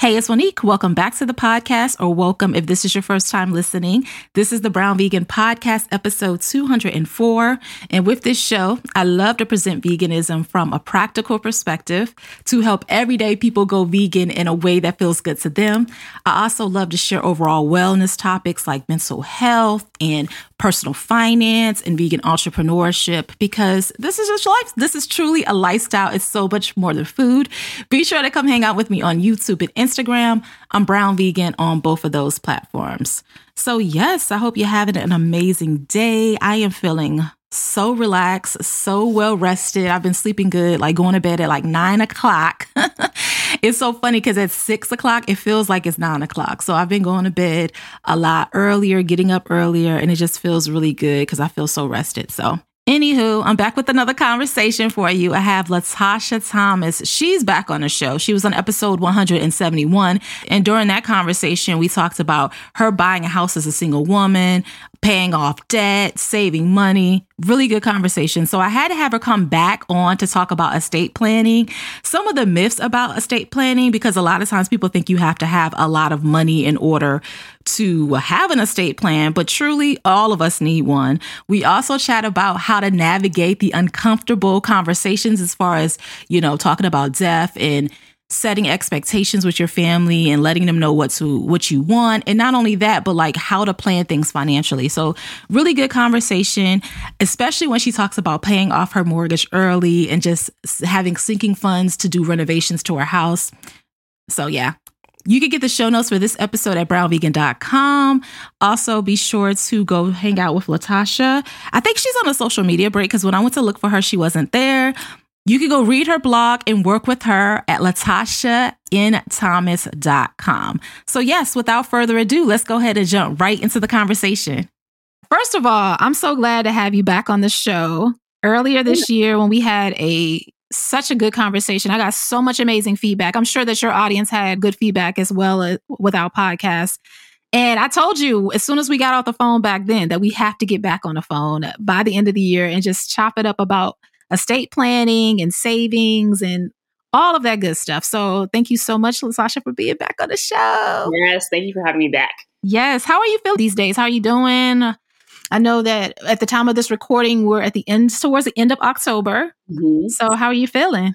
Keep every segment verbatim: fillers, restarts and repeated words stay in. Hey, it's Monique. Welcome back to the podcast, or welcome if this is your first time listening. This is the Brown Vegan Podcast, episode two hundred four. And with this show, I love to present veganism from a practical perspective to help everyday people go vegan in a way that feels good to them. I also love to share overall wellness topics like mental health and personal finance and vegan entrepreneurship, because this is just life. This is truly a lifestyle. It's so much more than food. Be sure to come hang out with me on YouTube and Instagram. Instagram. I'm Brown Vegan on both of those platforms. So yes, I hope you're having an amazing day. I am feeling so relaxed, so well rested. I've been sleeping good, like going to bed at like nine o'clock. It's so funny because at six o'clock, it feels like it's nine o'clock. So I've been going to bed a lot earlier, getting up earlier, and it just feels really good because I feel so rested. So anywho, I'm back with another conversation for you. I have Latasha Thomas. She's back on the show. She was on episode one hundred seventy-one. And during that conversation, we talked about her buying a house as a single woman, paying off debt, saving money. Really good conversation. So I had to have her come back on to talk about estate planning, some of the myths about estate planning, because a lot of times people think you have to have a lot of money in order to have an estate plan, but truly all of us need one. We also chat about how to navigate the uncomfortable conversations as far as, you know, talking about death and setting expectations with your family and letting them know what to what you want. And not only that, but like how to plan things financially. So really good conversation, especially when she talks about paying off her mortgage early and just having sinking funds to do renovations to her house. So yeah. You can get the show notes for this episode at brown vegan dot com. Also, be sure to go hang out with Latasha. I think she's on a social media break because when I went to look for her, she wasn't there. You can go read her blog and work with her at latasha n thomas dot com. So yes, without further ado, let's go ahead and jump right into the conversation. First of all, I'm so glad to have you back on the show. Earlier this year when we had a such a good conversation, I got so much amazing feedback. I'm sure that your audience had good feedback as well as with our podcast. And I told you as soon as we got off the phone back then that we have to get back on the phone by the end of the year and just chop it up about estate planning and savings and all of that good stuff. So thank you so much, Latasha, for being back on the show. Yes, thank you for having me back. Yes. How are you feeling these days? How are you doing? I know that at the time of this recording, we're at the end, towards the end of October. Mm-hmm. So how are you feeling?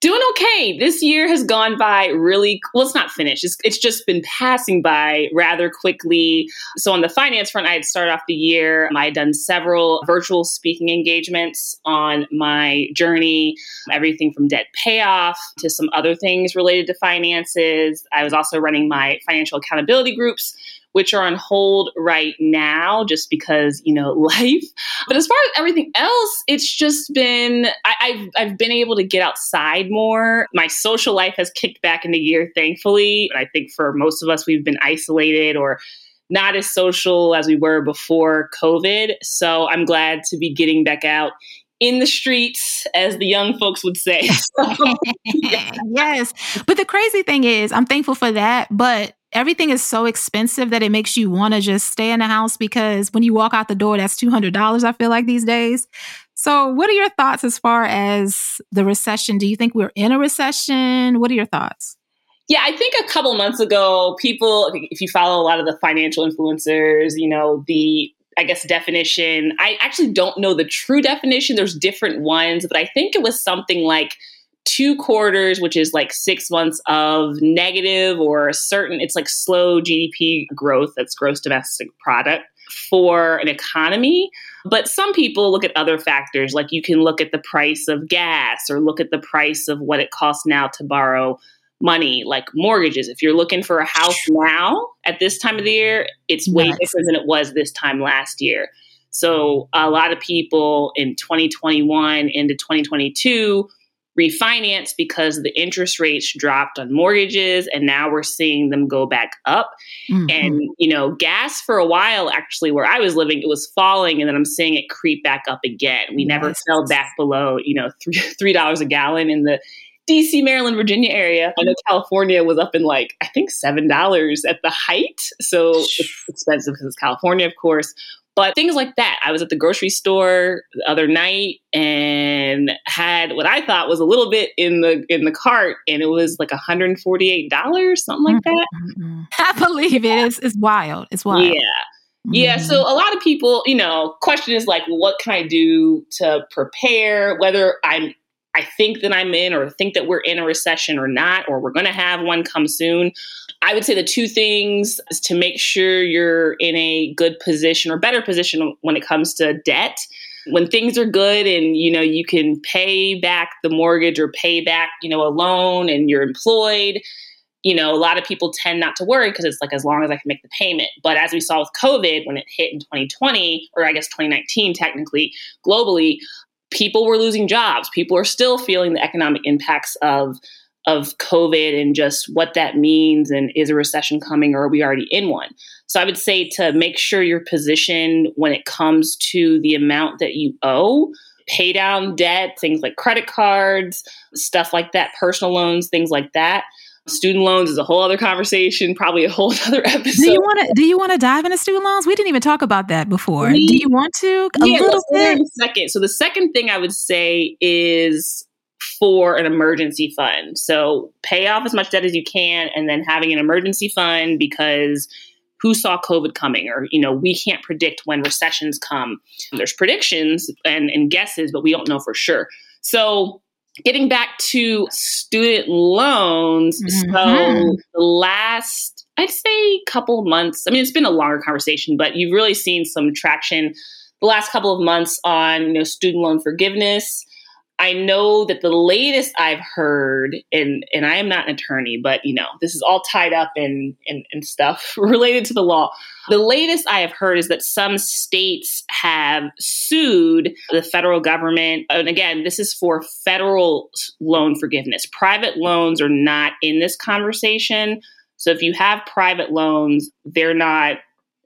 Doing okay. This year has gone by really, well, it's not finished. It's, it's just been passing by rather quickly. So on the finance front, I had started off the year. I had done several virtual speaking engagements on my journey, everything from debt payoff to some other things related to finances. I was also running my financial accountability groups, which are on hold right now just because, you know, life. But as far as everything else, it's just been, I, I've, I've been able to get outside more. My social life has kicked back in the gear, thankfully. And I think for most of us, we've been isolated or not as social as we were before COVID. So I'm glad to be getting back out in the streets, as the young folks would say. Yes. But the crazy thing is, I'm thankful for that, but everything is so expensive that it makes you want to just stay in the house, because when you walk out the door, that's two hundred dollars, I feel like, these days. So what are your thoughts as far as the recession? Do you think we're in a recession? What are your thoughts? Yeah, I think a couple months ago, people, if you follow a lot of the financial influencers, you know, the, I guess, definition, I actually don't know the true definition. There's different ones, but I think it was something like two quarters, which is like six months of negative or a certain, it's like slow G D P growth, that's gross domestic product, for an economy. But some people look at other factors, like you can look at the price of gas or look at the price of what it costs now to borrow money, like mortgages. If you're looking for a house now at this time of the year, it's way yes. different than it was this time last year. So a lot of people in twenty twenty-one into twenty twenty-two refinance because the interest rates dropped on mortgages, and now we're seeing them go back up. Mm-hmm. And, you know, gas for a while, actually, where I was living, it was falling, and then I'm seeing it creep back up again. We yes. never fell back below, you know, three, $3 a gallon in the D C, Maryland, Virginia area. I know California was up in like, I think seven dollars at the height. So it's expensive because it's California, of course. But things like that. I was at the grocery store the other night and had what I thought was a little bit in the in the cart, and it was like one hundred forty-eight dollars, something like that. Mm-hmm. I believe it is. It's wild. It's wild. Yeah. Yeah. So a lot of people, you know, question is like, well, what can I do to prepare, whether I'm I think that I'm in or think that we're in a recession or not, or we're going to have one come soon. I would say the two things is to make sure you're in a good position or better position when it comes to debt. When things are good and, you know, you can pay back the mortgage or pay back, you know, a loan and you're employed, you know, a lot of people tend not to worry because it's like, as long as I can make the payment. But as we saw with COVID, when it hit in twenty twenty, or I guess twenty nineteen, technically, globally, people were losing jobs. People are still feeling the economic impacts of of COVID and just what that means, and is a recession coming, or are we already in one? So I would say to make sure you're positioned when it comes to the amount that you owe, pay down debt, things like credit cards, stuff like that, personal loans, things like that. Student loans is a whole other conversation, probably a whole other episode. Do you want to? Do you want to dive into student loans? We didn't even talk about that before. We, do you want to? A yeah, little bit. A second. So the second thing I would say is for an emergency fund. So pay off as much debt as you can, and then having an emergency fund, because who saw COVID coming? Or, you know, we can't predict when recessions come. There's predictions and, and guesses, but we don't know for sure. So, getting back to student loans, mm-hmm. so the last, I'd say, couple months, I mean, it's been a longer conversation, but you've really seen some traction the last couple of months on, you know, student loan forgiveness. I know that the latest I've heard, and and I am not an attorney, but, you know, this is all tied up in, in, in stuff related to the law. The latest I have heard is that some states have sued the federal government. And again, this is for federal loan forgiveness. Private loans are not in this conversation. So if you have private loans, they're not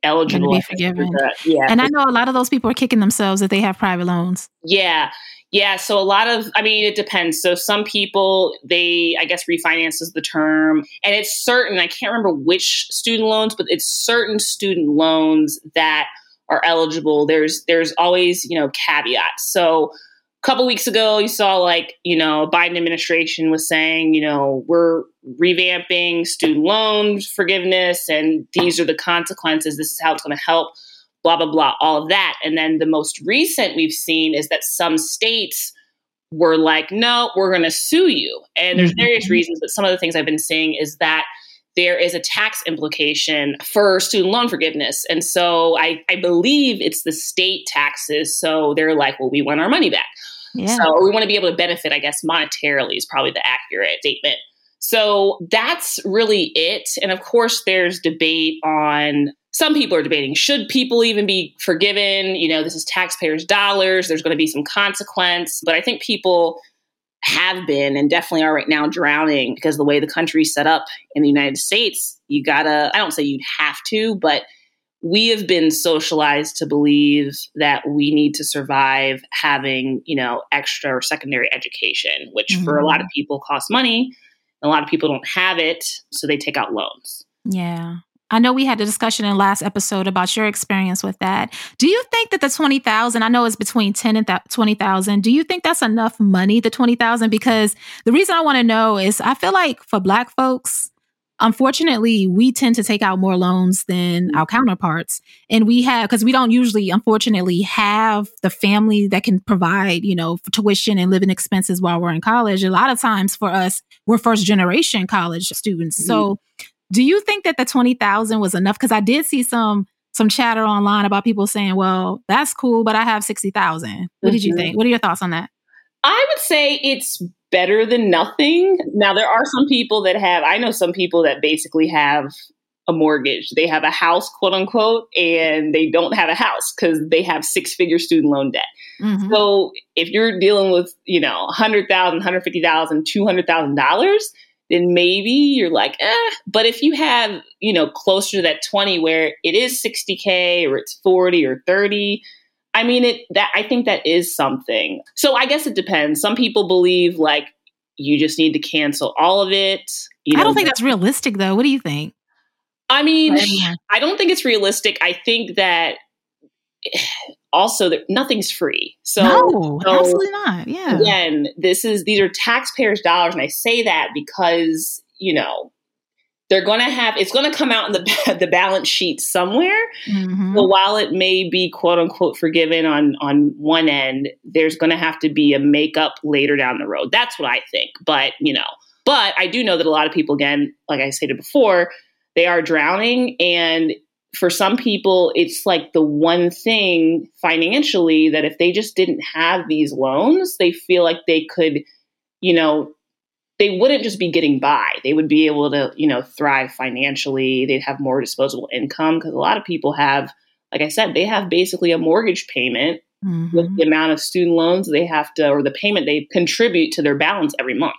eligible. Be forgiven. For yeah. And I know a lot of those people are kicking themselves that they have private loans. Yeah. Yeah. So a lot of, I mean, it depends. So some people, they, I guess, refinance is the term, and it's certain, I can't remember which student loans, but it's certain student loans that are eligible. There's, there's always, you know, caveats. So a couple weeks ago, you saw like, you know, Biden administration was saying, you know, we're revamping student loan forgiveness, and these are the consequences. This is how it's going to help, blah, blah, blah, all of that. And then the most recent we've seen is that some states were like, no, we're going to sue you. And there's various reasons, but some of the things I've been seeing is that there is a tax implication for student loan forgiveness. And so I, I believe it's the state taxes. So they're like, well, we want our money back. Yeah. So we want to be able to benefit, I guess, monetarily is probably the accurate statement. So that's really it. And of course, there's debate on, some people are debating, should people even be forgiven? You know, this is taxpayers' dollars. There's going to be some consequence. But I think people have been and definitely are right now drowning, because the way the country's set up in the United States, you got to, I don't say you have to, but we have been socialized to believe that we need to survive having, you know, extra or secondary education, which mm-hmm. for a lot of people costs money. And a lot of people don't have it, so they take out loans. Yeah. I know we had a discussion in last episode about your experience with that. Do you think that the twenty thousand, I know it's between ten and twenty thousand. Do you think that's enough money, the twenty thousand? Because the reason I want to know is I feel like for Black folks, unfortunately, we tend to take out more loans than our counterparts. And we have, because we don't usually, unfortunately, have the family that can provide, you know, tuition and living expenses while we're in college. A lot of times for us, we're first generation college students. Mm-hmm. So do you think that the twenty thousand was enough? Because I did see some some chatter online about people saying, well, that's cool, but I have sixty thousand. What mm-hmm. did you think? What are your thoughts on that? I would say it's better than nothing. Now, there are some people that have, I know some people that basically have a mortgage. They have a house, quote unquote, and they don't have a house because they have six figure student loan debt. Mm-hmm. So if you're dealing with, you know, one hundred thousand dollars, one hundred fifty thousand dollars, two hundred thousand dollars, then maybe you're like, eh. But if you have, you know, closer to that twenty where it is sixty K or it's forty or thirty, I mean, it. That I think that is something. So I guess it depends. Some people believe like you just need to cancel all of it. You know, I don't think that's realistic though. What do you think? I mean, yeah. I don't think it's realistic. I think that also that nothing's free. So no, so absolutely not. Yeah. Again, this is, these are taxpayers' dollars. And I say that because, you know, they're going to have, it's going to come out in the the balance sheet somewhere. Mm-hmm. So while it may be quote unquote forgiven on, on one end, there's going to have to be a makeup later down the road. That's what I think. But, you know, but I do know that a lot of people, again, like I stated before, they are drowning. And for some people, it's like the one thing financially that if they just didn't have these loans, they feel like they could, you know, they wouldn't just be getting by. They would be able to, you know, thrive financially. They'd have more disposable income because a lot of people have, like I said, they have basically a mortgage payment mm-hmm. with the amount of student loans they have to, or the payment they contribute to their balance every month.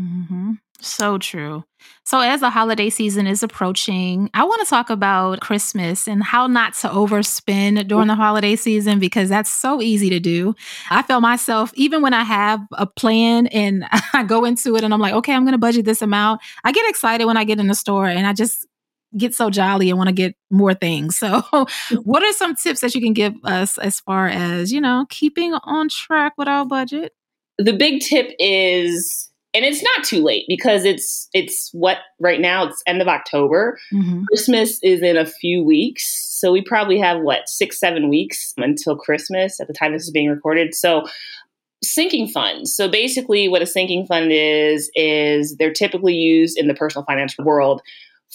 Mm-hmm. So true. So as the holiday season is approaching, I want to talk about Christmas and how not to overspend during the holiday season, because that's so easy to do. I feel myself, even when I have a plan and I go into it and I'm like, okay, I'm going to budget this amount. I get excited when I get in the store and I just get so jolly and want to get more things. So what are some tips that you can give us as far as, you know, keeping on track with our budget? The big tip is... and it's not too late because it's it's what right now it's end of October. Mm-hmm. Christmas is in a few weeks. So we probably have what, six, seven weeks until Christmas at the time this is being recorded. So sinking funds. So basically what a sinking fund is, is they're typically used in the personal financial world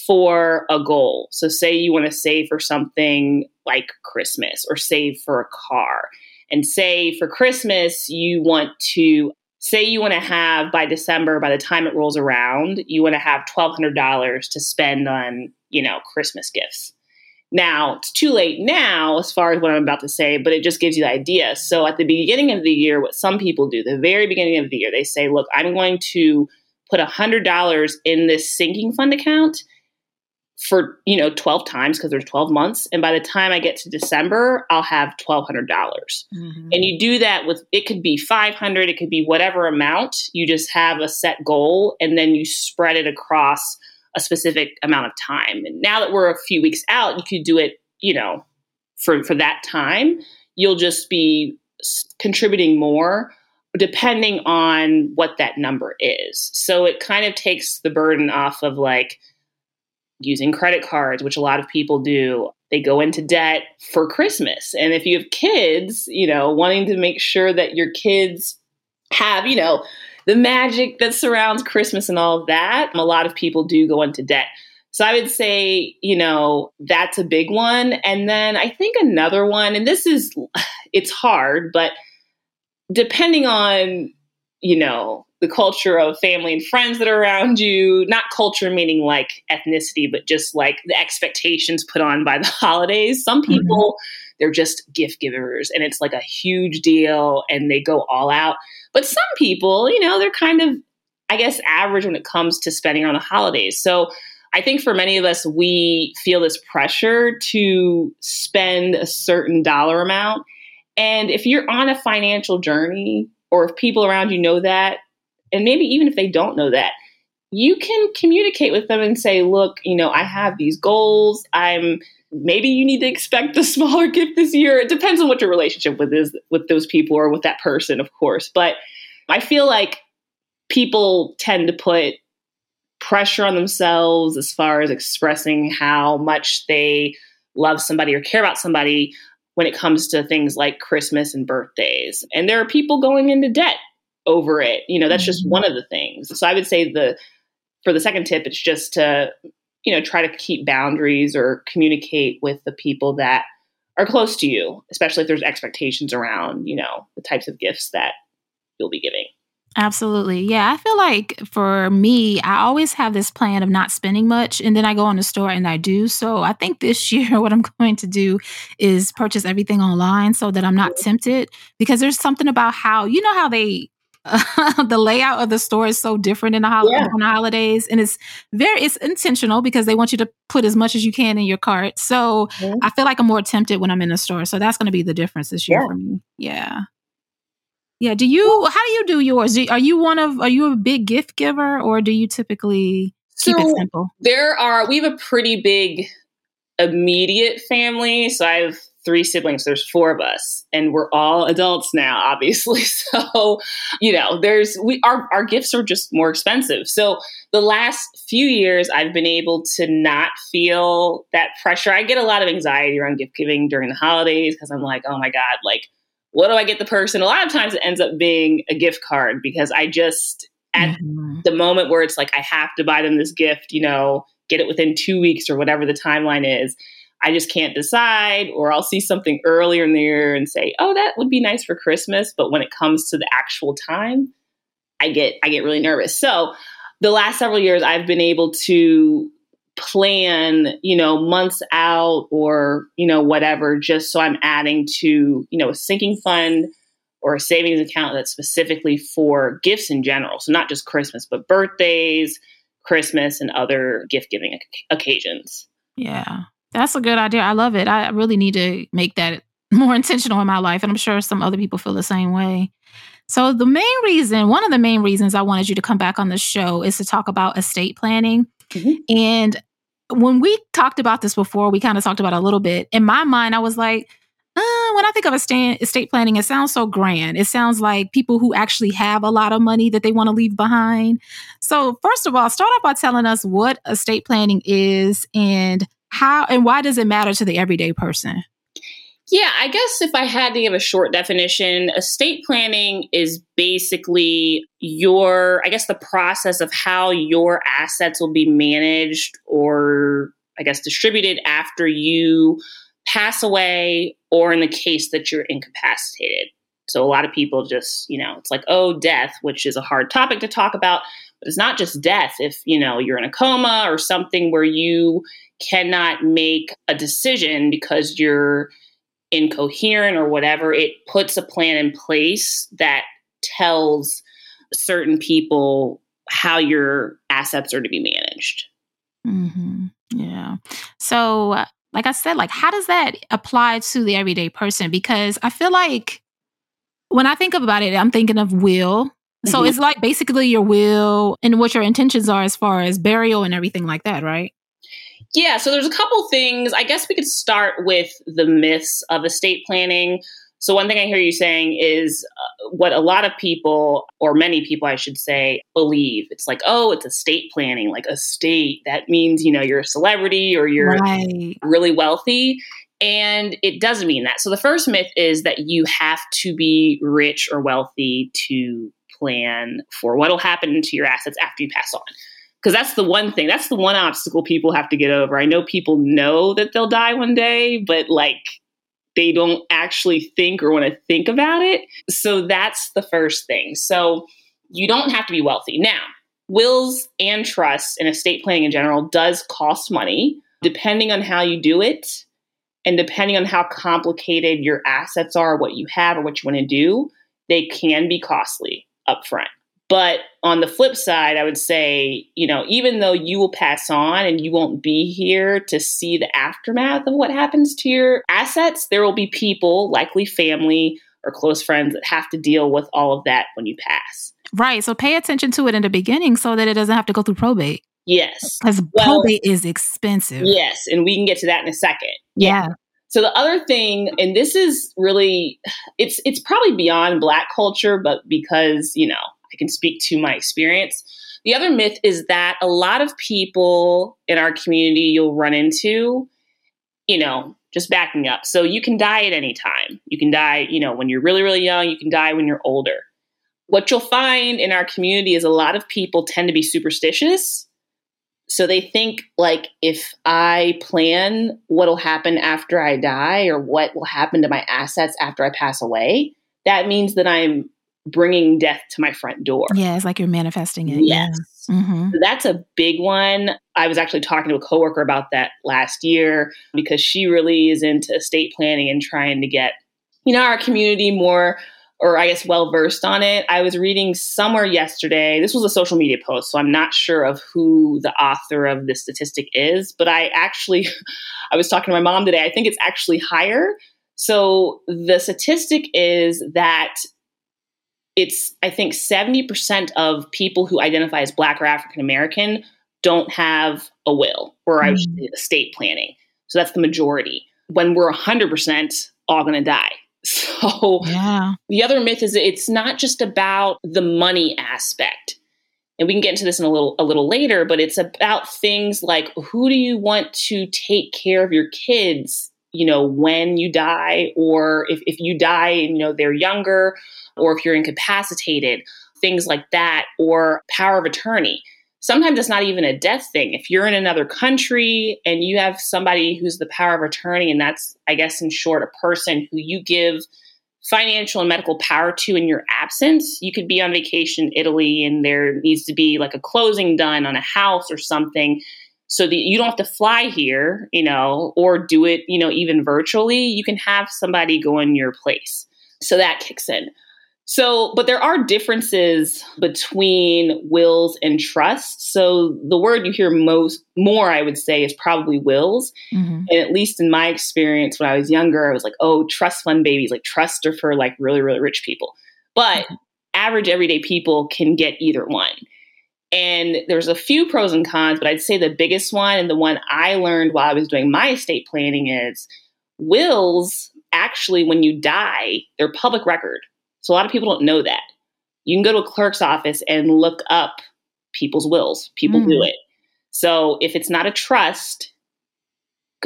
for a goal. So say you want to save for something like Christmas or save for a car, and say for Christmas, you want to Say you want to have by December, by the time it rolls around, you want to have twelve hundred dollars to spend on, you know, Christmas gifts. Now, it's too late now as far as what I'm about to say, but it just gives you the idea. So at the beginning of the year, what some people do, the very beginning of the year, they say, look, I'm going to put one hundred dollars in this sinking fund account for, you know, twelve times because there's twelve months. And by the time I get to December, I'll have twelve hundred dollars. Mm-hmm. And you do that with, it could be five hundred, it could be whatever amount. You just have a set goal and then you spread it across a specific amount of time. And now that we're a few weeks out, you could do it, you know, for, for that time. You'll just be contributing more depending on what that number is. So it kind of takes the burden off of like, using credit cards, which a lot of people do. They go into debt for Christmas. And if you have kids, you know, wanting to make sure that your kids have, you know, the magic that surrounds Christmas and all of that, a lot of people do go into debt. So I would say, you know, that's a big one. And then I think another one, and this is, it's hard, but depending on, you know, the culture of family and friends that are around you, not culture meaning like ethnicity, but just like the expectations put on by the holidays. Some people, mm-hmm. they're just gift givers and it's like a huge deal and they go all out. But some people, you know, they're kind of, I guess, average when it comes to spending on the holidays. So I think for many of us, we feel this pressure to spend a certain dollar amount. And if you're on a financial journey, or if people around you know that, and maybe even if they don't know that, you can communicate with them and say, look, you know, I have these goals. I'm maybe you need to expect a smaller gift this year. It depends on what your relationship with is with those people or with that person, of course. But I feel like people tend to put pressure on themselves as far as expressing how much they love somebody or care about somebody when it comes to things like Christmas and birthdays. And there are people going into debt over it. You know, that's just one of the things. So I would say the for the second tip, it's just to, you know, try to keep boundaries or communicate with the people that are close to you, especially if there's expectations around, you know, the types of gifts that you'll be giving. Absolutely. Yeah. I feel like for me, I always have this plan of not spending much, and then I go on the store and I do. So I think this year what I'm going to do is purchase everything online so that I'm not tempted, because there's something about how, you know, how they Uh, the layout of the store is so different in the hol- yeah. on the holidays, and it's very it's intentional because they want you to put as much as you can in your cart. So mm-hmm. I feel like I'm more tempted when I'm in the store. So that's going to be the difference this year yeah. for me. Yeah, yeah. Do you? How do you do yours? Do, are you one of? Are you a big gift giver, or do you typically so keep it simple? There are. We have a pretty big immediate family, so I have three siblings. There's four of us, and we're all adults now, obviously. So, you know, there's, we, our, our gifts are just more expensive. So the last few years I've been able to not feel that pressure. I get a lot of anxiety around gift giving during the holidays, 'cause I'm like, oh my God, like, what do I get the person? A lot of times it ends up being a gift card, because I just, at mm-hmm. the moment where it's like, I have to buy them this gift, you know, get it within two weeks or whatever the timeline is. I just can't decide, or I'll see something earlier in the year and say, oh, that would be nice for Christmas. But when it comes to the actual time, I get I get really nervous. So the last several years, I've been able to plan, you know, months out or, you know, whatever, just so I'm adding to, you know, a sinking fund or a savings account that's specifically for gifts in general. So not just Christmas, but birthdays, Christmas, and other gift-giving occasions. Yeah. That's a good idea. I love it. I really need to make that more intentional in my life. And I'm sure some other people feel the same way. So the main reason, one of the main reasons I wanted you to come back on the show is to talk about estate planning. Mm-hmm. And when we talked about this before, we kind of talked about it a little bit. In my mind, I was like, Uh, when I think of estate, estate planning, it sounds so grand. It sounds like people who actually have a lot of money that they want to leave behind. So first of all, start off by telling us what estate planning is and how and why does it matter to the everyday person? Yeah, I guess if I had to give a short definition, estate planning is basically your, I guess, the process of how your assets will be managed or, I guess, distributed after you pass away, or in the case that you're incapacitated. So a lot of people just, you know, it's like, oh, death, which is a hard topic to talk about. But it's not just death. If, you know, you're in a coma or something where you cannot make a decision because you're incoherent or whatever, it puts a plan in place that tells certain people how your assets are to be managed. Mm-hmm. Yeah. So uh- Like I said, like, how does that apply to the everyday person? Because I feel like when I think about it, I'm thinking of will. So mm-hmm. it's like basically your will and what your intentions are as far as burial and everything like that, right? Yeah. So there's a couple things. I guess we could start with the myths of estate planning. So one thing I hear you saying is uh, what a lot of people, or many people, I should say, believe. It's like, oh, it's estate planning, like estate. That means, you know, you're a celebrity or you're right. really wealthy. And it doesn't mean that. So the first myth is that you have to be rich or wealthy to plan for what will happen to your assets after you pass on. Because that's the one thing, that's the one obstacle people have to get over. I know people know that they'll die one day, but like, they don't actually think or want to think about it. So that's the first thing. So you don't have to be wealthy. Now, wills and trusts and estate planning in general does cost money, depending on how you do it and depending on how complicated your assets are, what you have or what you want to do, they can be costly upfront. But on the flip side, I would say, you know, even though you will pass on and you won't be here to see the aftermath of what happens to your assets, there will be people, likely family or close friends, that have to deal with all of that when you pass. Right. So pay attention to it in the beginning so that it doesn't have to go through probate. Yes. Because well, probate is expensive. Yes. And we can get to that in a second. Yeah. yeah. So the other thing, and this is really, it's it's probably beyond Black culture, but because, you know, I can speak to my experience. The other myth is that a lot of people in our community you'll run into, you know, just backing up. So you can die at any time. You can die, you know, when you're really, really young. You can die when you're older. What you'll find in our community is a lot of people tend to be superstitious. So they think, like, if I plan what'll happen after I die or what will happen to my assets after I pass away, that means that I'm bringing death to my front door. Yeah, it's like you're manifesting it. Yes. Yeah. Mm-hmm. So that's a big one. I was actually talking to a coworker about that last year because she really is into estate planning and trying to get, you know, our community more, or I guess well-versed on it. I was reading somewhere yesterday, this was a social media post, so I'm not sure of who the author of this statistic is, but I actually, I was talking to my mom today, I think it's actually higher. So the statistic is that it's, I think seventy percent of people who identify as Black or African-American don't have a will, or mm-hmm. I was estate planning. So that's the majority. When we're one hundred percent all gonna die. So yeah. The other myth is it's not just about the money aspect. And we can get into this in a little a little later, but it's about things like, who do you want to take care of your kids, you know, when you die, or if, if you die and, you know, they're younger, or if you're incapacitated, things like that, or power of attorney. Sometimes it's not even a death thing. If you're in another country and you have somebody who's the power of attorney, and that's, I guess, in short, a person who you give financial and medical power to in your absence, you could be on vacation in Italy and there needs to be like a closing done on a house or something so that you don't have to fly here, you know, or do it, you know, even virtually. You can have somebody go in your place. So that kicks in. So, but there are differences between wills and trusts. So the word you hear most more, I would say, is probably wills. Mm-hmm. And at least in my experience, when I was younger, I was like, oh, trust fund babies, like trusts are for like really, really rich people. But mm-hmm. average everyday people can get either one. And there's a few pros and cons, but I'd say the biggest one, and the one I learned while I was doing my estate planning, is wills actually, when you die, they're public record. So a lot of people don't know that. You can go to a clerk's office and look up people's wills. People mm. do it. So if it's not a trust,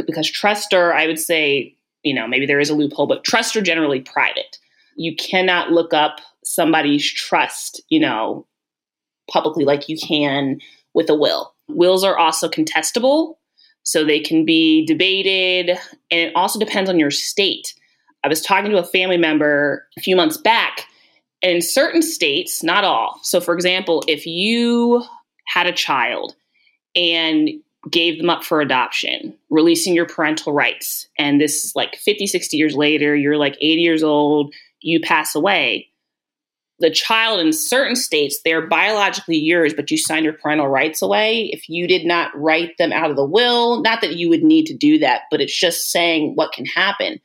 because trusts are, I would say, you know, maybe there is a loophole, but trusts are generally private. You cannot look up somebody's trust, you know, publicly like you can with a will. Wills are also contestable, so they can be debated. And it also depends on your state. I was talking to a family member a few months back, and in certain states, not all. So for example, if you had a child and gave them up for adoption, releasing your parental rights, and this is like fifty, sixty years later, you're like eighty years old, you pass away, the child in certain states, they're biologically yours, but you signed your parental rights away. If you did not write them out of the will, not that you would need to do that, but it's just saying what can happen.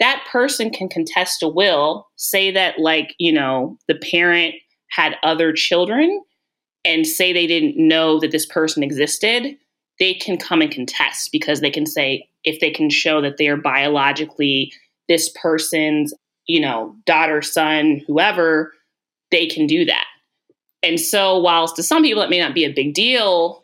That person can contest a will, say that, like, you know, the parent had other children and say they didn't know that this person existed. They can come and contest because they can say, if they can show that they are biologically this person's, you know, daughter, son, whoever, they can do that. And so whilst to some people it may not be a big deal,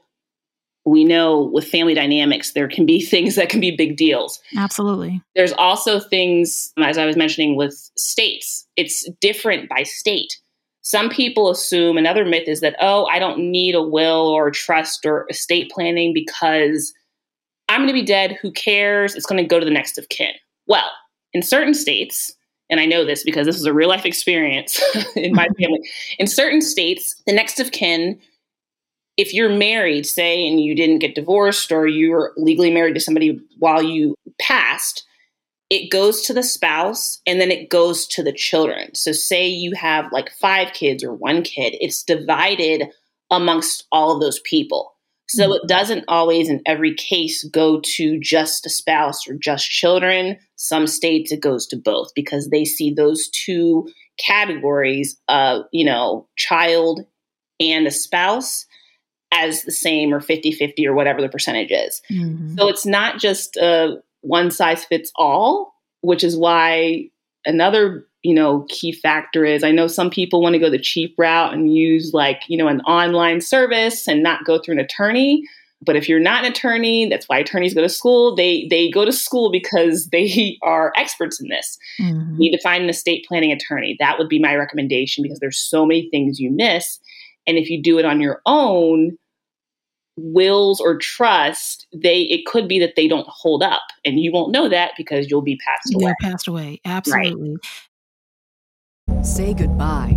we know with family dynamics, there can be things that can be big deals. Absolutely. There's also things, as I was mentioning, with states. It's different by state. Some people assume, another myth is that, oh, I don't need a will or a trust or estate planning because I'm going to be dead. Who cares? It's going to go to the next of kin. Well, in certain states, and I know this because this is a real life experience in my family, in certain states, the next of kin, if you're married, say, and you didn't get divorced, or you were legally married to somebody while you passed, it goes to the spouse and then it goes to the children. So say you have like five kids or one kid, it's divided amongst all of those people. So mm-hmm. it doesn't always in every case go to just a spouse or just children. Some states it goes to both because they see those two categories of, you know, child and a spouse as the same or fifty-fifty or whatever the percentage is. Mm-hmm. So it's not just a one size fits all, which is why another, you know, key factor is I know some people want to go the cheap route and use like, you know, an online service and not go through an attorney. But if you're not an attorney, that's why attorneys go to school. They they go to school because they are experts in this. Mm-hmm. You need to find an estate planning attorney. That would be my recommendation because there's so many things you miss. And if you do it on your own, wills or trust, they it could be that they don't hold up. And you won't know that because you'll be passed away. You're passed away. Absolutely. Right. Say goodbye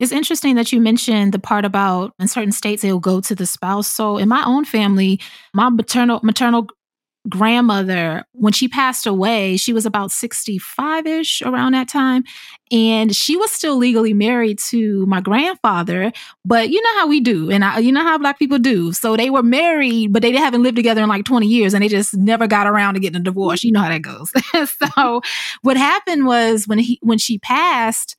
It's interesting that you mentioned the part about in certain states, it'll go to the spouse. So in my own family, my maternal maternal grandmother, when she passed away, she was about sixty-five-ish around that time. And she was still legally married to my grandfather. But you know how we do. And I, you know how Black people do. So they were married, but they haven't lived together in like twenty years. And they just never got around to getting a divorce. You know how that goes. So what happened was when he when she passed,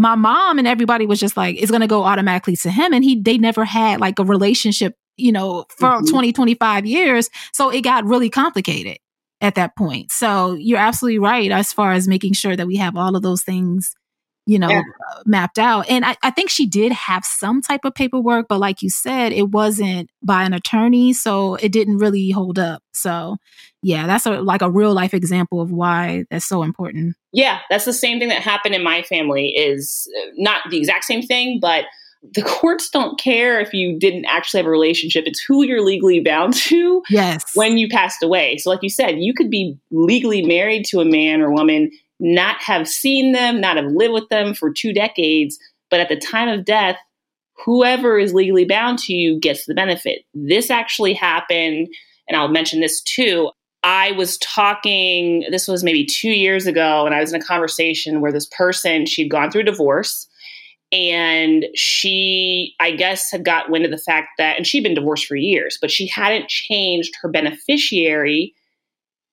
my mom and everybody was just like, it's going to go automatically to him. And he, they never had like a relationship, you know, for mm-hmm. twenty, twenty-five years. So it got really complicated at that point. So you're absolutely right as far as making sure that we have all of those things, you know, yeah. mapped out. And I, I think she did have some type of paperwork, but like you said, it wasn't by an attorney. So it didn't really hold up. So yeah, that's a, like a real life example of why that's so important. Yeah, that's the same thing that happened in my family is not the exact same thing, but the courts don't care if you didn't actually have a relationship. It's who you're legally bound to yes. when you passed away. So like you said, you could be legally married to a man or woman, not have seen them, not have lived with them for two decades. But at the time of death, whoever is legally bound to you gets the benefit. This actually happened, and I'll mention this too. I was talking, this was maybe two years ago, and I was in a conversation where this person, she'd gone through a divorce, and she, I guess, had got wind of the fact that, and she'd been divorced for years, but she hadn't changed her beneficiary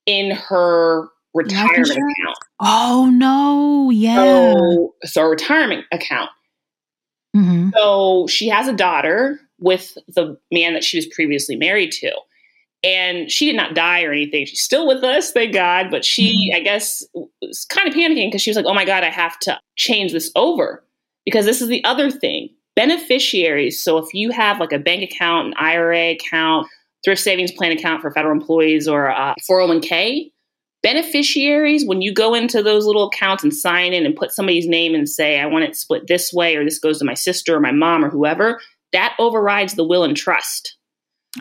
in her retirement Latasha? account. Oh, no. Yeah. So, so a retirement account. Mm-hmm. So she has a daughter with the man that she was previously married to. And she did not die or anything. She's still with us, thank God. But she, I guess, was kind of panicking because she was like, oh, my God, I have to change this over. Because this is the other thing. Beneficiaries. So if you have like a bank account, an I R A account, thrift savings plan account for federal employees or a four oh one k, beneficiaries, when you go into those little accounts and sign in and put somebody's name and say, I want it split this way or this goes to my sister or my mom or whoever, that overrides the will and trust.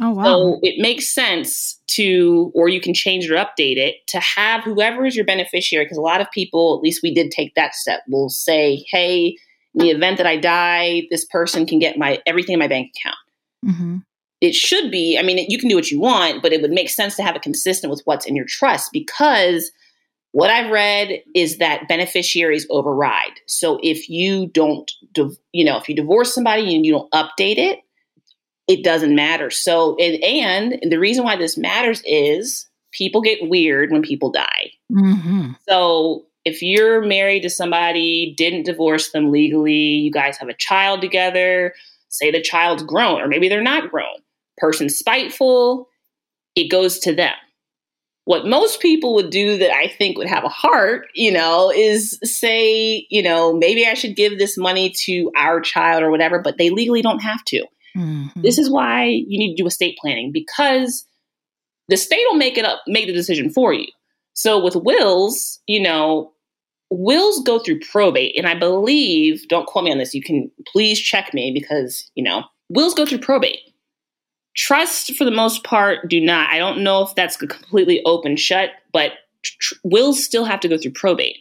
Oh, wow. So it makes sense to, or you can change it or update it, to have whoever is your beneficiary, because a lot of people, at least we did take that step, will say, hey, in the event that I die, this person can get my everything in my bank account. Mm-hmm. It should be, I mean, you can do what you want, but it would make sense to have it consistent with what's in your trust, because what I've read is that beneficiaries override. So if you don't, you know, if you divorce somebody and you don't update it, it doesn't matter. So, and, and the reason why this matters is people get weird when people die. Mm-hmm. So if you're married to somebody, didn't divorce them legally, you guys have a child together, say the child's grown or maybe they're not grown, person's spiteful, it goes to them. What most people would do that I think would have a heart, you know, is say, you know, maybe I should give this money to our child or whatever, but they legally don't have to. Mm-hmm. This is why you need to do estate planning, because the state will make it up, make the decision for you. So with wills, you know, wills go through probate. And I believe, don't quote me on this, you can please check me because, you know, wills go through probate. Trusts, for the most part, do not. I don't know if that's completely open shut, but tr- wills still have to go through probate.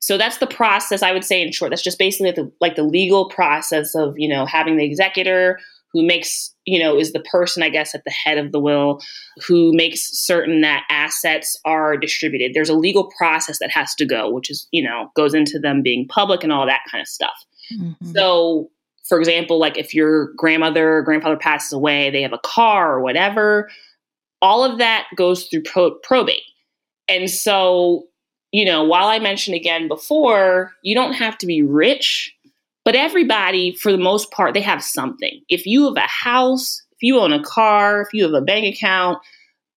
So that's the process, I would say, in short. That's just basically the, like the legal process of, you know, having the executor who makes, you know, is the person, I guess, at the head of the will, who makes certain that assets are distributed. There's a legal process that has to go, which is, you know, goes into them being public and all that kind of stuff. Mm-hmm. So for example, like if your grandmother or grandfather passes away, they have a car or whatever, all of that goes through pro- probate. And so, you know, while I mentioned again before, you don't have to be rich, but everybody, for the most part, they have something. If you have a house, if you own a car, if you have a bank account,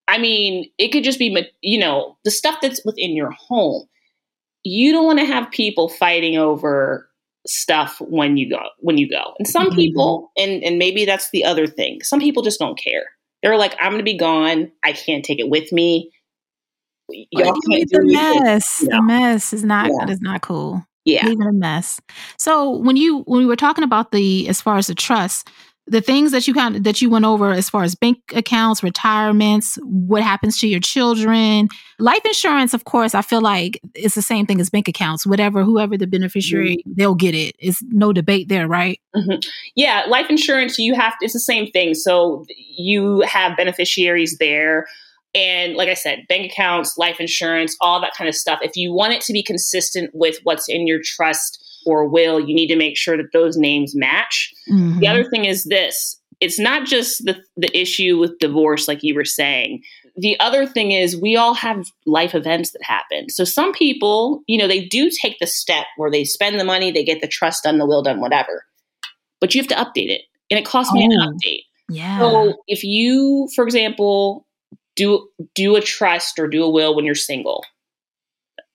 I mean, it could just be, you know, the stuff that's within your home. You don't want to have people fighting over stuff when you go, when you go. And some people, and, and maybe that's the other thing. Some people just don't care. They're like, I'm going to be gone. I can't take it with me. Y'all can't do mess. You know? The mess is not, yeah. is not cool. Yeah. Leave it a mess. So when you, when we were talking about the, as far as the trust, the things that you kind of, that you went over as far as bank accounts, retirements, what happens to your children, life insurance, of course, I feel like it's the same thing as bank accounts, whatever, whoever the beneficiary, mm-hmm. they'll get it. It's no debate there, right? Mm-hmm. Yeah. Life insurance, you have, it's the same thing. So you have beneficiaries there. And like I said, bank accounts, life insurance, all that kind of stuff. If you want it to be consistent with what's in your trust or will, you need to make sure that those names match. Mm-hmm. The other thing is this, it's not just the, the issue with divorce, like you were saying. The other thing is we all have life events that happen. So some people, you know, they do take the step where they spend the money, they get the trust done, the will done, whatever, but you have to update it. And it costs oh, me an update. Yeah. So if you, for example, Do do a trust or do a will when you're single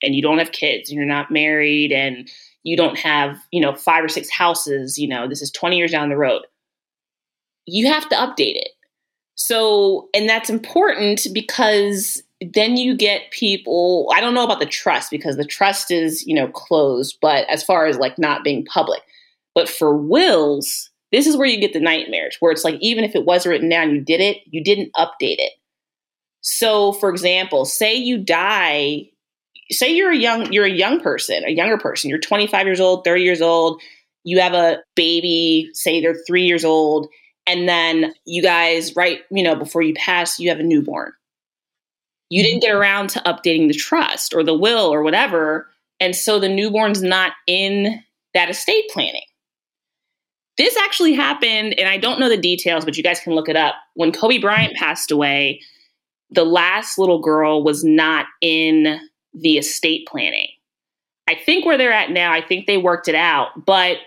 and you don't have kids and you're not married and you don't have, you know, five or six houses, you know, this is twenty years down the road. You have to update it. So, and that's important because then you get people, I don't know about the trust because the trust is, you know, closed, but as far as like not being public, but for wills, this is where you get the nightmares where it's like, even if it was written down, you did it, you didn't update it. So for example, say you die, say you're a young, you're a young person, a younger person, you're twenty-five years old, thirty years old, you have a baby, say they're three years old. And then you guys, right, you know, before you pass, you have a newborn. You didn't get around to updating the trust or the will or whatever. And so the newborn's not in that estate planning. This actually happened, and I don't know the details, but you guys can look it up. When Kobe Bryant passed away, the last little girl was not in the estate planning. I think where they're at now, I think they worked it out. But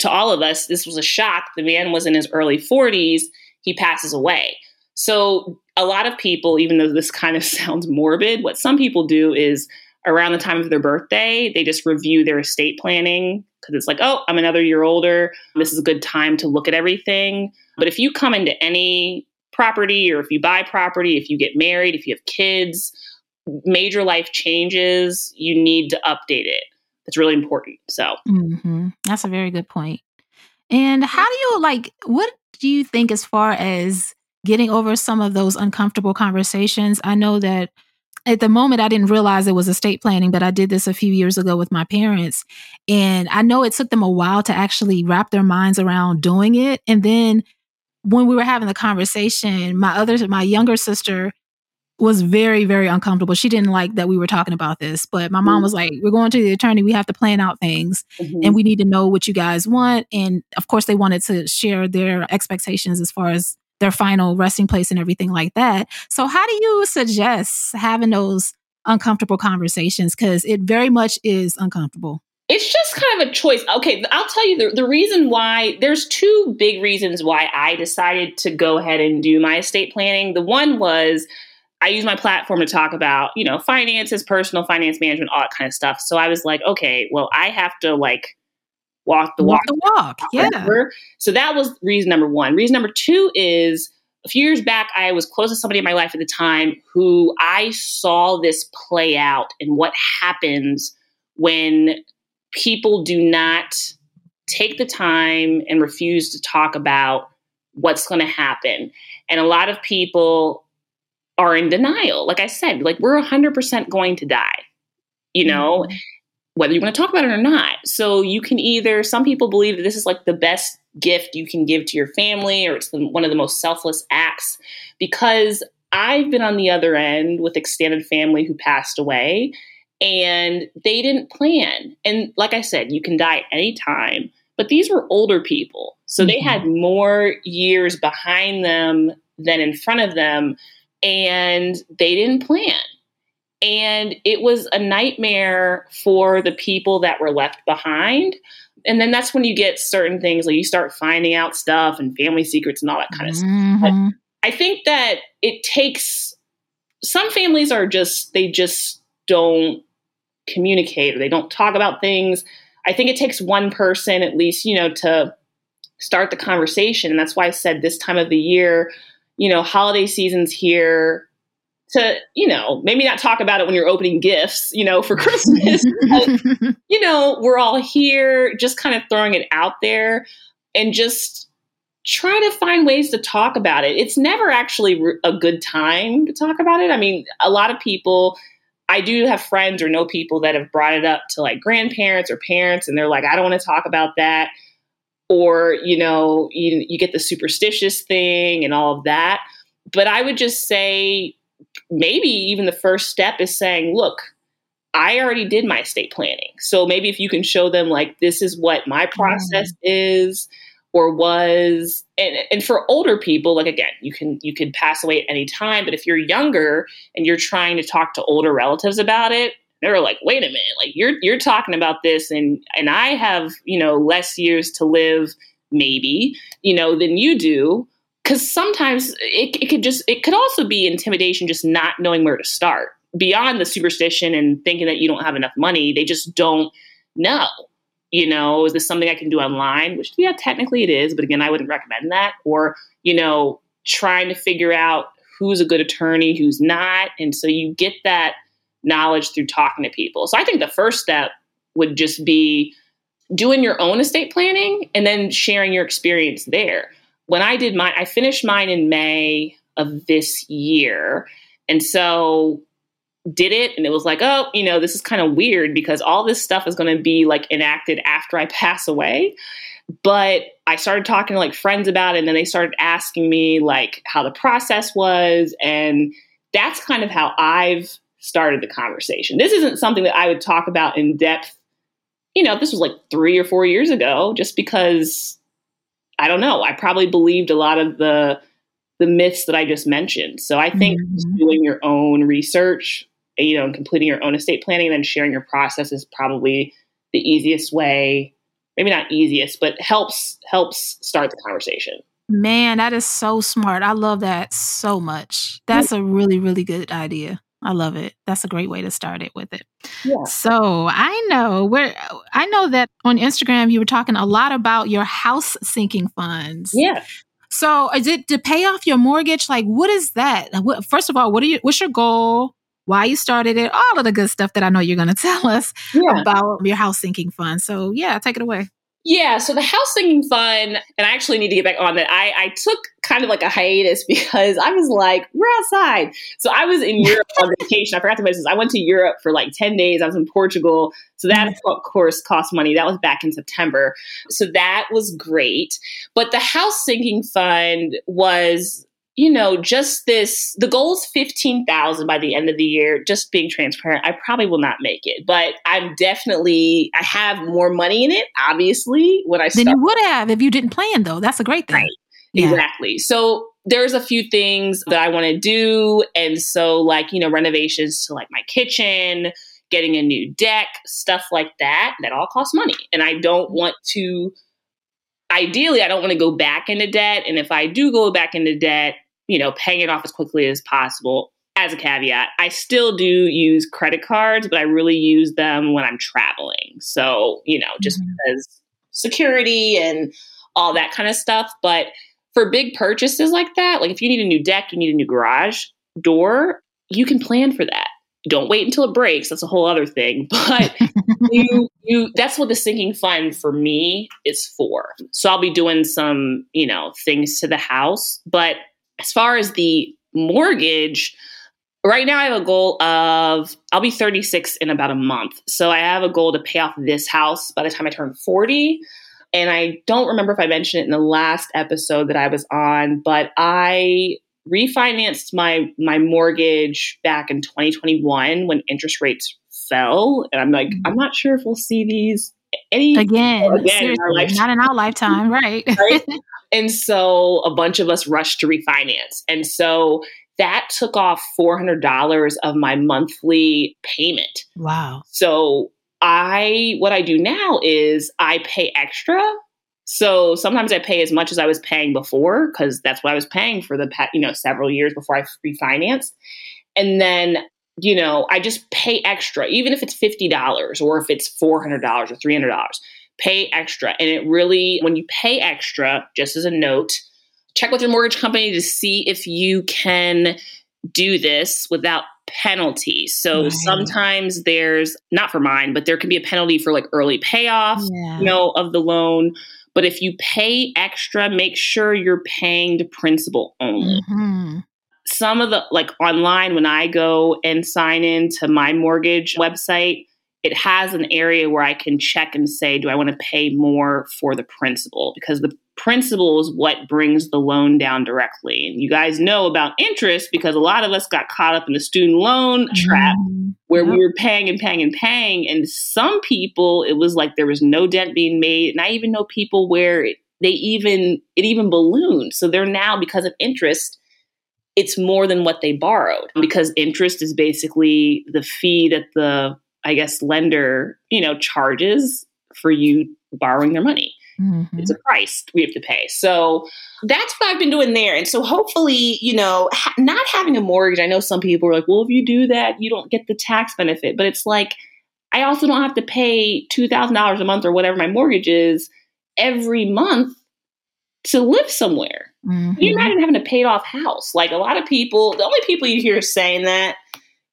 to all of us, this was a shock. The man was in his early forties. He passes away. So a lot of people, even though this kind of sounds morbid, what some people do is around the time of their birthday, they just review their estate planning because it's like, oh, I'm another year older. This is a good time to look at everything. But if you come into any property, or if you buy property, if you get married, if you have kids, major life changes, you need to update it. It's really important. So mm-hmm. That's a very good point. And how do you like, what do you think as far as getting over some of those uncomfortable conversations? I know that at the moment, I didn't realize it was estate planning, but I did this a few years ago with my parents. And I know it took them a while to actually wrap their minds around doing it. And then when we were having the conversation, my other, my younger sister was very, very uncomfortable. She didn't like that we were talking about this, but my mom was like, we're going to the attorney. We have to plan out things mm-hmm. and we need to know what you guys want. And of course they wanted to share their expectations as far as their final resting place and everything like that. So how do you suggest having those uncomfortable conversations, because it very much is uncomfortable. It's just kind of a choice. Okay, I'll tell you the, the reason why. There's two big reasons why I decided to go ahead and do my estate planning. The one was I use my platform to talk about, you know, finances, personal finance management, all that kind of stuff. So I was like, okay, well, I have to like walk the walk. Walk the walk, yeah. So that was reason number one. Reason number two is a few years back, I was close to somebody in my life at the time who I saw this play out and what happens when people do not take the time and refuse to talk about what's going to happen. And a lot of people are in denial. Like I said, like we're one hundred percent going to die, you know, mm-hmm. whether you want to talk about it or not. So you can either, some people believe that this is like the best gift you can give to your family, or it's the, one of the most selfless acts, because I've been on the other end with extended family who passed away and they didn't plan. And like I said, you can die at any time, but these were older people. So mm-hmm. they had more years behind them than in front of them. And they didn't plan. And it was a nightmare for the people that were left behind. And then that's when you get certain things, like you start finding out stuff and family secrets and all that kind of mm-hmm. stuff. But I think that it takes, some families are just, they just don't communicate or they don't talk about things. I think it takes one person at least, you know, to start the conversation. And that's why I said this time of the year, you know, holiday season's here to, you know, maybe not talk about it when you're opening gifts, you know, for Christmas. But, you know, we're all here just kind of throwing it out there and just try to find ways to talk about it. It's never actually re- a good time to talk about it. I mean, a lot of people, I do have friends or know people that have brought it up to like grandparents or parents, and they're like, I don't want to talk about that. Or, you know, you, you get the superstitious thing and all of that. But I would just say maybe even the first step is saying, look, I already did my estate planning. So maybe if you can show them like, this is what my process mm-hmm. is or was. And, and for older people, like, again, you can you can pass away at any time. But if you're younger and you're trying to talk to older relatives about it, they're like, wait a minute, like you're, you're talking about this and, and I have, you know, less years to live maybe, you know, than you do. Cause sometimes it, it could just, it could also be intimidation, just not knowing where to start beyond the superstition and thinking that you don't have enough money. They just don't know, you know, is this something I can do online? Which yeah, technically it is, but again, I wouldn't recommend that. Or, you know, trying to figure out who's a good attorney, who's not. And so you get that knowledge through talking to people. So I think the first step would just be doing your own estate planning and then sharing your experience there. When I did mine, I finished mine in May of this year. And so did it. And it was like, oh, you know, this is kind of weird because all this stuff is going to be like enacted after I pass away. But I started talking to like friends about it. And then they started asking me like how the process was. And that's kind of how I've started the conversation. This isn't something that I would talk about in depth. You know, this was like three or four years ago, just because, I don't know, I probably believed a lot of the the myths that I just mentioned. So I think mm-hmm. doing your own research, you know, and completing your own estate planning and then sharing your process is probably the easiest way, maybe not easiest, but helps helps start the conversation. Man, that is so smart. I love that so much. That's a really, really good idea. I love it. That's a great way to start it with it. Yeah. So I know we're, I know that on Instagram, you were talking a lot about your house sinking funds. Yeah. So is it to pay off your mortgage? Like, what is that? First of all, what are you, what's your goal? Why you started it? All of the good stuff that I know you're going to tell us yeah. about your house sinking fund. So yeah, take it away. Yeah. So the house sinking fund, and I actually need to get back on that. I, I took kind of like a hiatus because I was like, we're outside. So I was in Europe on vacation. I forgot to mention this. I went to Europe for like ten days. I was in Portugal. So that, of course, cost money. That was back in September. So that was great. But the house sinking fund was, you know, just this, the goal is fifteen thousand by the end of the year. Just being transparent, I probably will not make it, but I'm definitely, I have more money in it, obviously, when I start. Then you would have if you didn't plan, though. That's a great thing. Right. Yeah. Exactly. So there's a few things that I want to do. And so like, you know, renovations to like my kitchen, getting a new deck, stuff like that, that all costs money. And I don't want to, ideally, I don't want to go back into debt. And if I do go back into debt, you know, paying it off as quickly as possible. As a caveat, I still do use credit cards, but I really use them when I'm traveling. So, you know, just mm-hmm. because security and all that kind of stuff. But for big purchases like that, like if you need a new deck, you need a new garage door, you can plan for that. Don't wait until it breaks. That's a whole other thing. But you, you, that's what the sinking fund for me is for. So I'll be doing some, you know, things to the house. But as far as the mortgage, right now I have a goal of, I'll be thirty-six in about a month. So I have a goal to pay off this house by the time I turn forty. And I don't remember if I mentioned it in the last episode that I was on, but I refinanced my my mortgage back in twenty twenty-one when interest rates fell. And I'm like, mm-hmm. I'm not sure if we'll see these any again, again in our lifetime. Not in our lifetime, right? Right? And so a bunch of us rushed to refinance. And so that took off four hundred dollars of my monthly payment. Wow. So I, what I do now is I pay extra. So sometimes I pay as much as I was paying before, because that's what I was paying for the past, you know, several years before I refinanced. And then, you know, I just pay extra, even if it's fifty dollars or if it's four hundred dollars or three hundred dollars. Pay extra. And it really, when you pay extra, just as a note, check with your mortgage company to see if you can do this without penalty. So right. Sometimes there's, not for mine, but there can be a penalty for like early payoff, yeah. you know, of the loan. But if you pay extra, make sure you're paying the principal only. Mm-hmm. Some of the, like online, when I go and sign in to my mortgage website, it has an area where I can check and say, do I want to pay more for the principal? Because the principal is what brings the loan down directly. And you guys know about interest because a lot of us got caught up in the student loan mm-hmm. trap where yep. we were paying and paying and paying. And some people, it was like there was no dent being made. And I even know people where it, they even, it even ballooned. So they're now, because of interest, it's more than what they borrowed, because interest is basically the fee that the, I guess, lender, you know, charges for you borrowing their money. Mm-hmm. It's a price we have to pay. So that's what I've been doing there. And so hopefully, you know, ha- not having a mortgage, I know some people are like, well, if you do that, you don't get the tax benefit. But it's like, I also don't have to pay two thousand dollars a month or whatever my mortgage is every month to live somewhere. Mm-hmm. You're not even having a paid off house. Like a lot of people, the only people you hear saying that,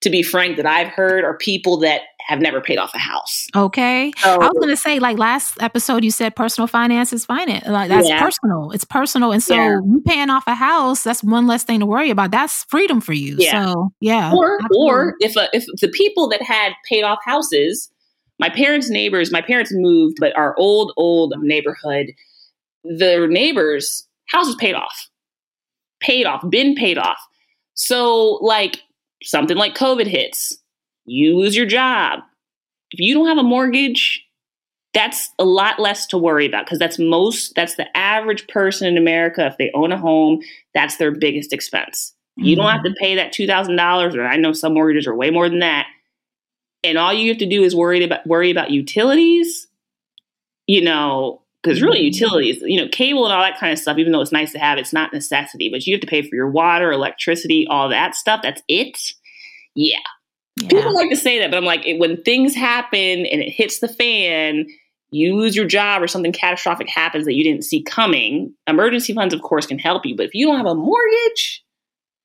to be frank, that I've heard are people that have never paid off a house. Okay. So, I was going to say, like last episode, you said personal finance is finance. Like that's yeah. personal. It's personal. And so yeah. you paying off a house, that's one less thing to worry about. That's freedom for you. Yeah. So yeah. Or, or if, a, if the people that had paid off houses, my parents' neighbors, my parents moved, but our old, old neighborhood, their neighbors' houses paid off, paid off, been paid off. So like, something like COVID hits, you lose your job. If you don't have a mortgage, that's a lot less to worry about, because that's most, that's the average person in America. If they own a home, that's their biggest expense. Mm-hmm. You don't have to pay that two thousand dollars, or I know some mortgages are way more than that. And all you have to do is worry about, worry about utilities, you know, because really utilities, you know, cable and all that kind of stuff, even though it's nice to have, it's not necessity, but you have to pay for your water, electricity, all that stuff. That's it. Yeah. yeah. People like to say that, but I'm like, it, when things happen and it hits the fan, you lose your job or something catastrophic happens that you didn't see coming. Emergency funds, of course, can help you, but if you don't have a mortgage,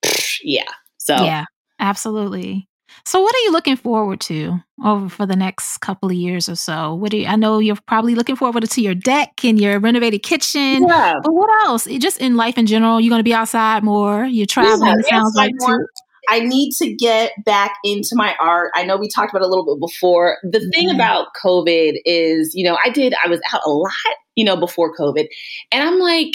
pff, yeah. So yeah, absolutely. So what are you looking forward to over for the next couple of years or so? What do you, I know you're probably looking forward to your deck and your renovated kitchen, yeah. but what else? It, just in life in general, you're going to be outside more. You're traveling. Yeah, it sounds like too. I need to get back into my art. I know we talked about it a little bit before. The yeah. thing about COVID is, you know, I did, I was out a lot, you know, before COVID, and I'm like,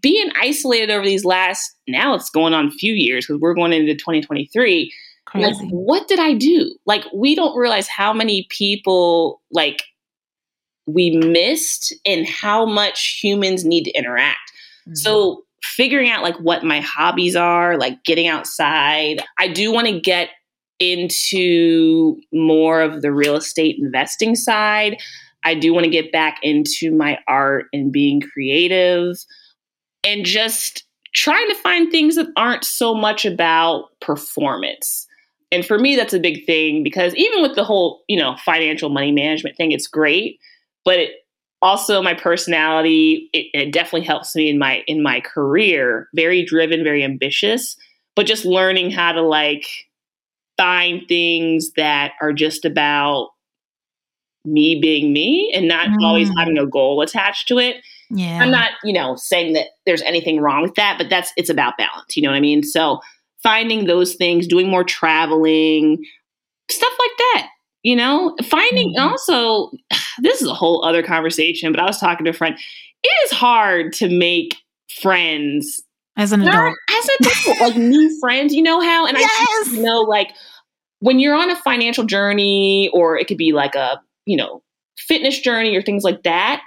being isolated over these last, now it's going on a few years because we're going into twenty twenty-three. Like, what did I do? Like, we don't realize how many people, like, we missed and how much humans need to interact. Mm-hmm. So figuring out like what my hobbies are, like getting outside. I do want to get into more of the real estate investing side. I do want to get back into my art and being creative and just trying to find things that aren't so much about performance. And for me, that's a big thing because even with the whole, you know, financial money management thing, it's great, but it also my personality, it, it definitely helps me in my, in my career, very driven, very ambitious, but just learning how to like find things that are just about me being me and not mm. always having a goal attached to it. Yeah. I'm not, you know, saying that there's anything wrong with that, but that's, it's about balance. You know what I mean? So finding those things, doing more traveling, stuff like that, you know, finding mm. also, this is a whole other conversation, but I was talking to a friend. It is hard to make friends as an adult, not, as an adult, like new friends, you know how, and yes. I, you know, like when you're on a financial journey or it could be like a, you know, fitness journey or things like that.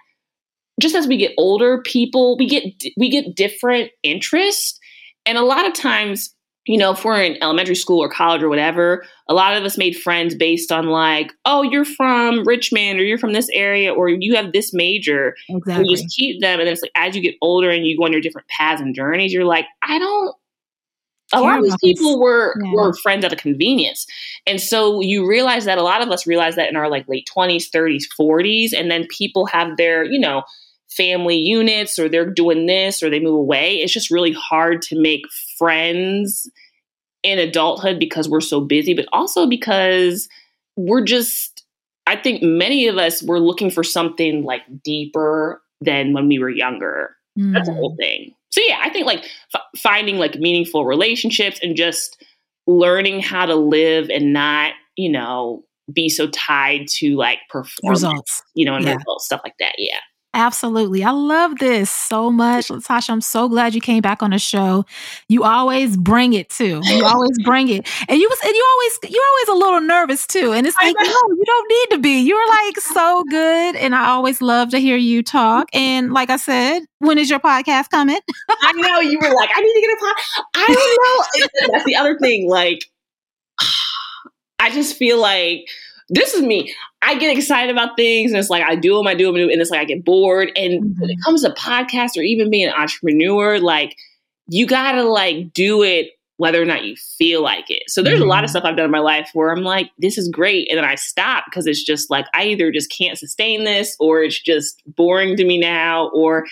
Just as we get older, people, we get, we get different interests. And a lot of times, you know, if we're in elementary school or college or whatever, a lot of us made friends based on like, oh, you're from Richmond or you're from this area or you have this major. Exactly. And you just keep them. And then it's like, as you get older and you go on your different paths and journeys, you're like, I don't, a lot of these people were, yeah. were friends out of convenience. And so you realize that a lot of us realize that in our like late twenties, thirties, forties, and then people have their, you know, family units or they're doing this or they move away. It's just really hard to make friends in adulthood because we're so busy, but also because we're just, I think many of us were looking for something like deeper than when we were younger. Mm. That's the whole thing. So yeah, I think like f- finding like meaningful relationships and just learning how to live and not, you know, be so tied to like performance, results. you know, and yeah. results, stuff like that. Yeah. Absolutely. I love this so much. Latasha, I'm so glad you came back on the show. You always bring it too. You always bring it. And you was and you always you're always a little nervous too. And it's like, no, you don't need to be. You're like so good. And I always love to hear you talk. And like I said, when is your podcast coming? I know you were like, I need to get a podcast. I don't know. That's the other thing. Like I just feel like this is me. I get excited about things and it's like, I do them, I do them, I do them, and it's like, I get bored. And mm-hmm. when it comes to podcasts or even being an entrepreneur, like you gotta like do it whether or not you feel like it. So there's mm-hmm. a lot of stuff I've done in my life where I'm like, this is great. And then I stop because it's just like, I either just can't sustain this or it's just boring to me now, or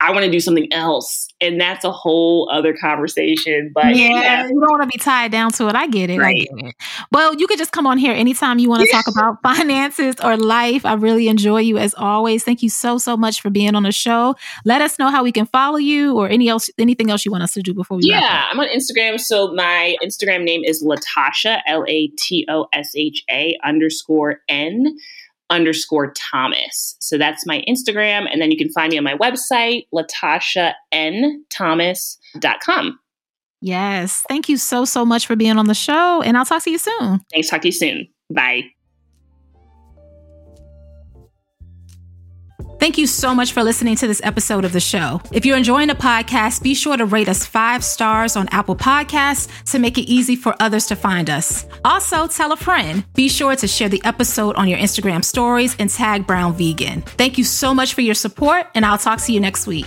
I want to do something else. And that's a whole other conversation. But yeah, yeah. you don't want to be tied down to it. I get it. Right. I get it. Well, you could just come on here anytime you want to yeah. talk about finances or life. I really enjoy you as always. Thank you so, so much for being on the show. Let us know how we can follow you or any else, anything else you want us to do before we wrap up. Yeah, I'm on Instagram. So my Instagram name is Latasha, L A T O S H A underscore N. underscore Thomas. So that's my Instagram. And then you can find me on my website, latasha n thomas dot com. Yes. Thank you so, so much for being on the show. And I'll talk to you soon. Thanks. Talk to you soon. Bye. Thank you so much for listening to this episode of the show. If you're enjoying the podcast, be sure to rate us five stars on Apple Podcasts to make it easy for others to find us. Also, tell a friend. Be sure to share the episode on your Instagram stories and tag Brown Vegan. Thank you so much for your support, and I'll talk to you next week.